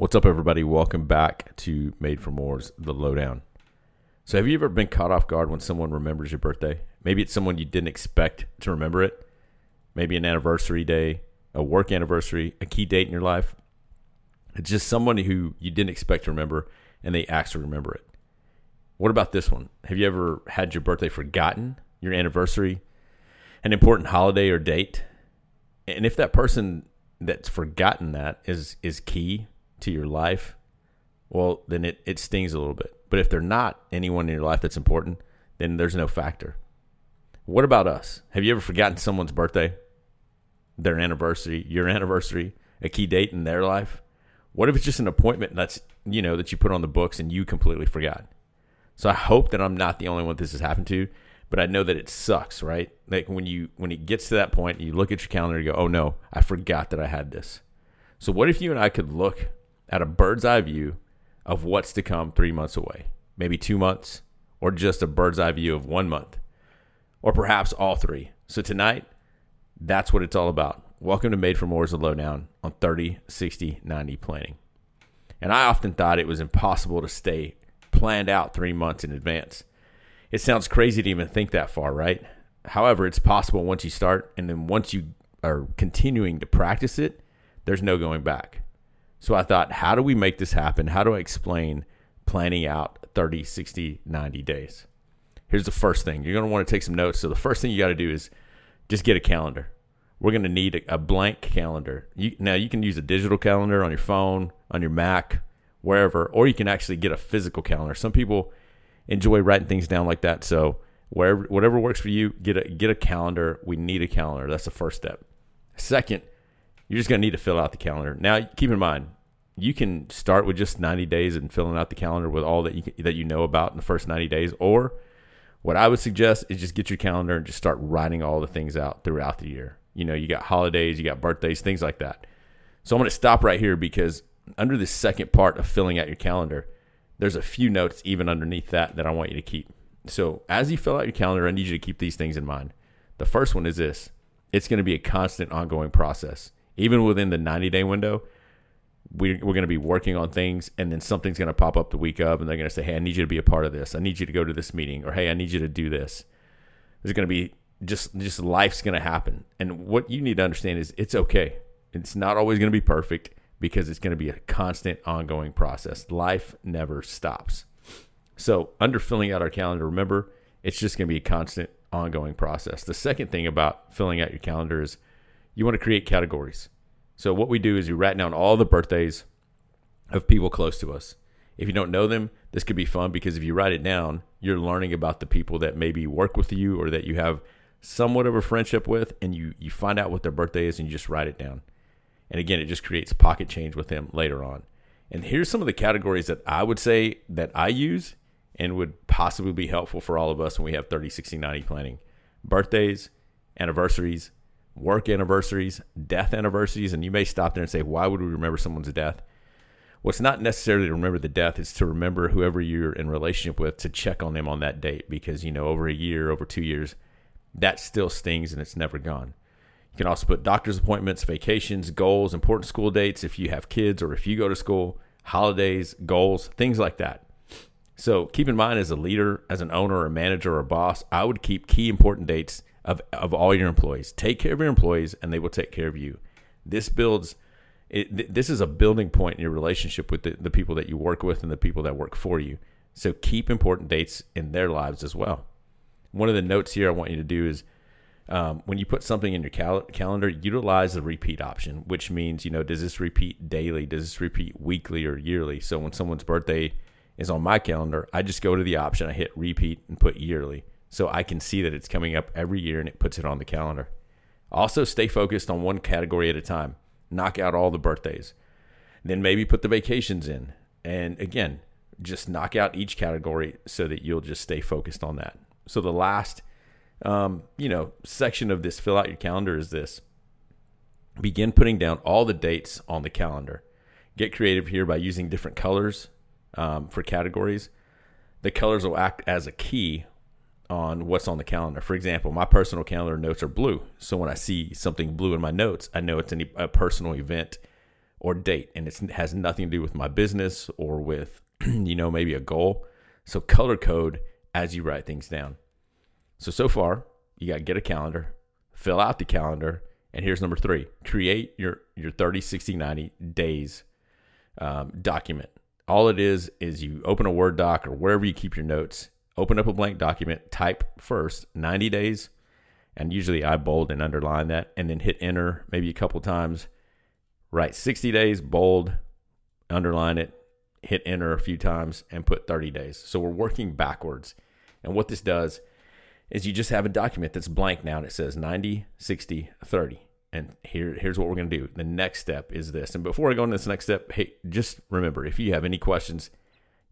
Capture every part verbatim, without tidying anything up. What's up, everybody? Welcome back to Made for More's The Lowdown. So have you ever been caught off guard when someone remembers your birthday? Maybe it's someone you didn't expect to remember it. Maybe an anniversary day, a work anniversary, a key date in your life. It's just someone who you didn't expect to remember, and they actually remember it. What about this one? Have you ever had your birthday forgotten, your anniversary, an important holiday or date? And if that person that's forgotten that is is key to your life, well, then it, it stings a little bit. But if they're not anyone in your life that's important, then there's no factor. What about us? Have you ever forgotten someone's birthday, their anniversary, your anniversary, a key date in their life? What if it's just an appointment that's, you know, that you put on the books and you completely forgot? So I hope that I'm not the only one this has happened to, but I know that it sucks, right? Like when you when it gets to that point, you look at your calendar and you go, oh no, I forgot that I had this. So what if you and I could look at a bird's eye view of what's to come three months away, maybe two months, or just a bird's eye view of one month, or perhaps all three. So tonight, that's what it's all about. Welcome to Made for More's The Lowdown on thirty, sixty, ninety planning. And I often thought it was impossible to stay planned out three months in advance. It sounds crazy to even think that far, right? However, it's possible once you start, and then once you are continuing to practice it, there's no going back. So I thought, how do we make this happen? How do I explain planning out thirty, sixty, ninety days? Here's the first thing. You're going to want to take some notes. So the first thing you got to do is just get a calendar. We're going to need a blank calendar. You, now, you can use a digital calendar on your phone, on your Mac, wherever, or you can actually get a physical calendar. Some people enjoy writing things down like that. So wherever, whatever works for you, get a, get a calendar. We need a calendar. That's the first step. Second, you're just going to need to fill out the calendar. Now, keep in mind, you can start with just ninety days and filling out the calendar with all that you can, that you know about in the first ninety days. Or what I would suggest is just get your calendar and just start writing all the things out throughout the year. You know, you got holidays, you got birthdays, things like that. So I'm going to stop right here because under this second part of filling out your calendar, there's a few notes even underneath that that I want you to keep. So as you fill out your calendar, I need you to keep these things in mind. The first one is this. It's going to be a constant ongoing process. Even within the ninety-day window, we're, we're going to be working on things, and then something's going to pop up the week of, and they're going to say, hey, I need you to be a part of this. I need you to go to this meeting, or hey, I need you to do this. There's going to be just, just life's going to happen. And what you need to understand is it's okay. It's not always going to be perfect because it's going to be a constant ongoing process. Life never stops. So under filling out our calendar, remember, it's just going to be a constant ongoing process. The second thing about filling out your calendar is you want to create categories. So what we do is we write down all the birthdays of people close to us. If you don't know them, this could be fun because if you write it down, you're learning about the people that maybe work with you or that you have somewhat of a friendship with, and you you find out what their birthday is and you just write it down. And again, it just creates pocket change with them later on. And here's some of the categories that I would say that I use and would possibly be helpful for all of us when we have thirty, sixty, ninety planning. Birthdays, anniversaries, work anniversaries, death anniversaries, and you may stop there and say, why would we remember someone's death? Well, it's not necessarily to remember the death. It's to remember whoever you're in relationship with, to check on them on that date because, you know, over a year, over two years, that still stings and it's never gone. You can also put doctor's appointments, vacations, goals, important school dates if you have kids or if you go to school, holidays, goals, things like that. So keep in mind as a leader, as an owner, a manager, or a boss, I would keep key important dates Of, of all your employees. Take care of your employees and they will take care of you. This builds, it, th- this is a building point in your relationship with the, the people that you work with and the people that work for you. So keep important dates in their lives as well. One of the notes here I want you to do is um, when you put something in your cal- calendar, utilize the repeat option, which means, you know, does this repeat daily? Does this repeat weekly or yearly? So when someone's birthday is on my calendar, I just go to the option, I hit repeat and put yearly. So I can see that it's coming up every year and it puts it on the calendar. Also, stay focused on one category at a time. Knock out all the birthdays. Then maybe put the vacations in. And again, just knock out each category so that you'll just stay focused on that. So the last um, you know, section of this fill out your calendar is this. Begin putting down all the dates on the calendar. Get creative here by using different colors um, for categories. The colors will act as a key on what's on the calendar. For example, my personal calendar notes are blue. So when I see something blue in my notes, I know it's any, a personal event or date, and it's, it has nothing to do with my business or with, you know, maybe a goal. So color code as you write things down. So, so far, you got to get a calendar, fill out the calendar, and here's number three, create your, your thirty, sixty, ninety days um, document. All it is is you open a Word doc or wherever you keep your notes, open up a blank document, type first ninety days, and usually I bold and underline that, and then hit enter maybe a couple times, write sixty days, bold, underline it, hit enter a few times, and put thirty days. So we're working backwards. And what this does is you just have a document that's blank now, and it says ninety, sixty, thirty. And here, here's what we're going to do. The next step is this. And before I go into this next step, hey, just remember, if you have any questions,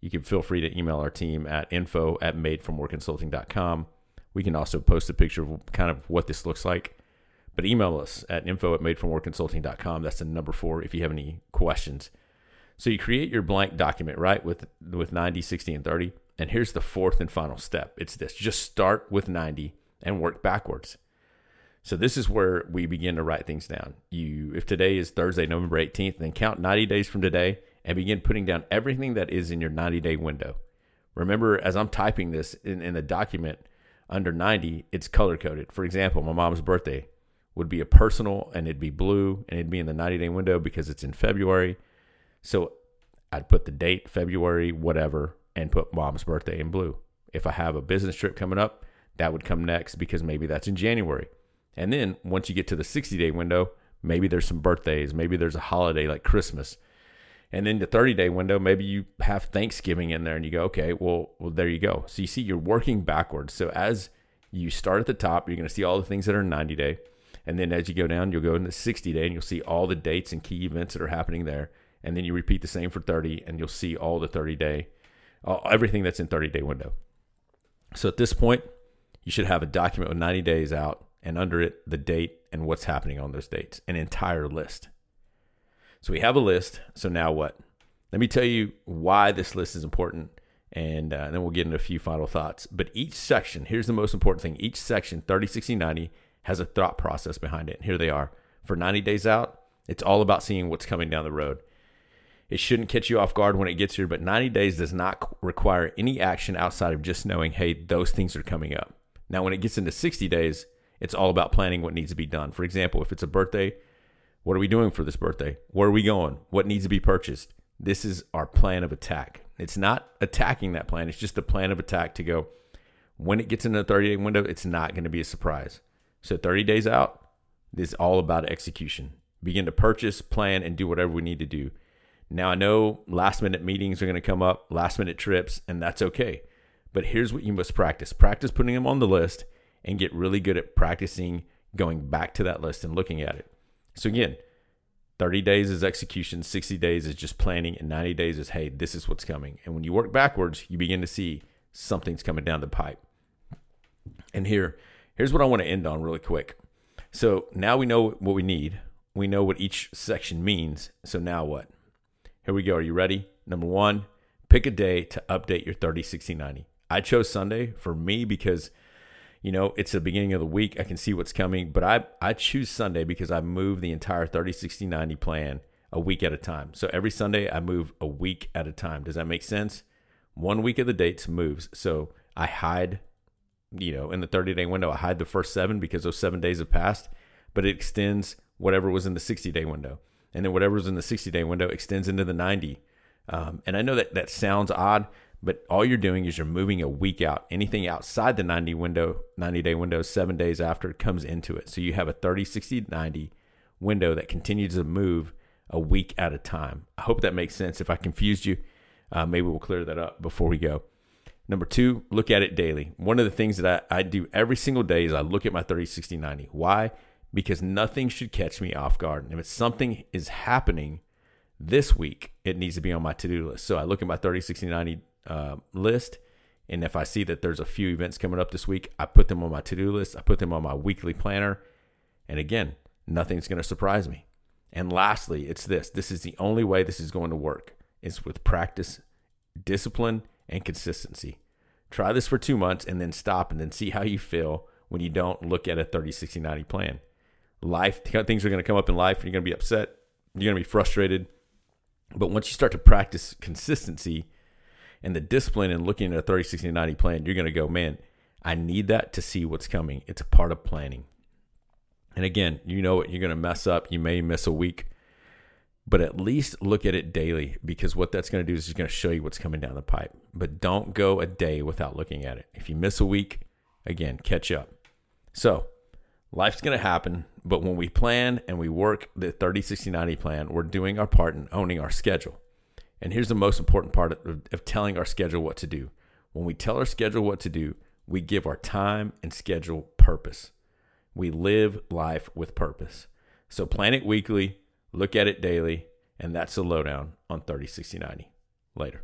you can feel free to email our team at info at made from work consulting dot com. We can also post a picture of kind of what this looks like. But email us at info at made from work consulting dot com. That's the number four if you have any questions. So you create your blank document, right, with, with ninety, sixty, and thirty. And here's the fourth and final step. It's this. Just start with ninety and work backwards. So this is where we begin to write things down. You, if today is Thursday, November eighteenth, then count ninety days from today and begin putting down everything that is in your ninety-day window. Remember, as I'm typing this in, in the document under ninety, it's color-coded. For example, my mom's birthday would be a personal, and it'd be blue, and it'd be in the ninety-day window because it's in February. So I'd put the date, February, whatever, and put mom's birthday in blue. If I have a business trip coming up, that would come next because maybe that's in January. And then once you get to the sixty-day window, maybe there's some birthdays. Maybe there's a holiday like Christmas. And then the thirty-day window, maybe you have Thanksgiving in there and you go, okay, well, well, there you go. So you see you're working backwards. So as you start at the top, you're going to see all the things that are ninety-day. And then as you go down, you'll go into sixty-day and you'll see all the dates and key events that are happening there. And then you repeat the same for thirty and you'll see all the thirty-day, everything that's in thirty-day window. So at this point, you should have a document with ninety days out, and under it, the date and what's happening on those dates, an entire list. So we have a list. So now what? Let me tell you why this list is important, and, uh, and then we'll get into a few final thoughts. But each section, here's the most important thing. Each section, thirty, sixty, ninety, has a thought process behind it. And here they are. For ninety days out, it's all about seeing what's coming down the road. It shouldn't catch you off guard when it gets here, but ninety days does not require any action outside of just knowing, hey, those things are coming up. Now, when it gets into sixty days, it's all about planning what needs to be done. For example, if it's a birthday, what are we doing for this birthday? Where are we going? What needs to be purchased? This is our plan of attack. It's not attacking that plan. It's just a plan of attack to go, when it gets into the thirty-day window, it's not going to be a surprise. So thirty days out, this is all about execution. Begin to purchase, plan, and do whatever we need to do. Now, I know last-minute meetings are going to come up, last-minute trips, and that's okay. But here's what you must practice. Practice putting them on the list, and get really good at practicing going back to that list and looking at it. So again, thirty days is execution, sixty days is just planning, and ninety days is, hey, this is what's coming. And when you work backwards, you begin to see something's coming down the pipe. And here, here's what I want to end on really quick. So now we know what we need. We know what each section means. So now what? Here we go. Are you ready? Number one, pick a day to update your thirty, sixty, ninety. I chose Sunday for me because, you know, it's the beginning of the week. I can see what's coming, but I, I choose Sunday because I move the entire thirty, sixty, ninety plan a week at a time. So every Sunday I move a week at a time. Does that make sense? One week of the dates moves. So I hide, you know, in the thirty-day window, I hide the first seven because those seven days have passed, but it extends whatever was in the sixty-day window. And then whatever was in the sixty-day window extends into the ninety. Um, and I know that that sounds odd, but all you're doing is you're moving a week out. Anything outside the ninety window, ninety-day window, seven days after it comes into it. So you have a thirty, sixty, ninety window that continues to move a week at a time. I hope that makes sense. If I confused you, uh, maybe we'll clear that up before we go. Number two, look at it daily. One of the things that I, I do every single day is I look at my thirty, sixty, ninety. Why? Because nothing should catch me off guard. And if it's something is happening this week, it needs to be on my to-do list. So I look at my thirty, sixty, ninety Uh, list, and if I see that there's a few events coming up this week, I put them on my to-do list. I put them on my weekly planner, and again, nothing's going to surprise me. And lastly, it's this. This is the only way this is going to work. It's with practice, discipline, and consistency. Try this for two months and then stop and then see how you feel when you don't look at a thirty, sixty, ninety plan. Life, things are going to come up in life, and you're going to be upset. You're going to be frustrated. But once you start to practice consistency and the discipline and looking at a thirty, sixty, ninety plan, you're going to go, man, I need that to see what's coming. It's a part of planning. And again, you know what, you're going to mess up. You may miss a week, but at least look at it daily, because what that's going to do is it's going to show you what's coming down the pipe. But don't go a day without looking at it. If you miss a week, again, catch up. So life's going to happen, but when we plan and we work the thirty, sixty, ninety plan, we're doing our part in owning our schedule. And here's the most important part of, of telling our schedule what to do. When we tell our schedule what to do, we give our time and schedule purpose. We live life with purpose. So plan it weekly, look at it daily, and that's the lowdown on thirty, sixty, ninety. Later.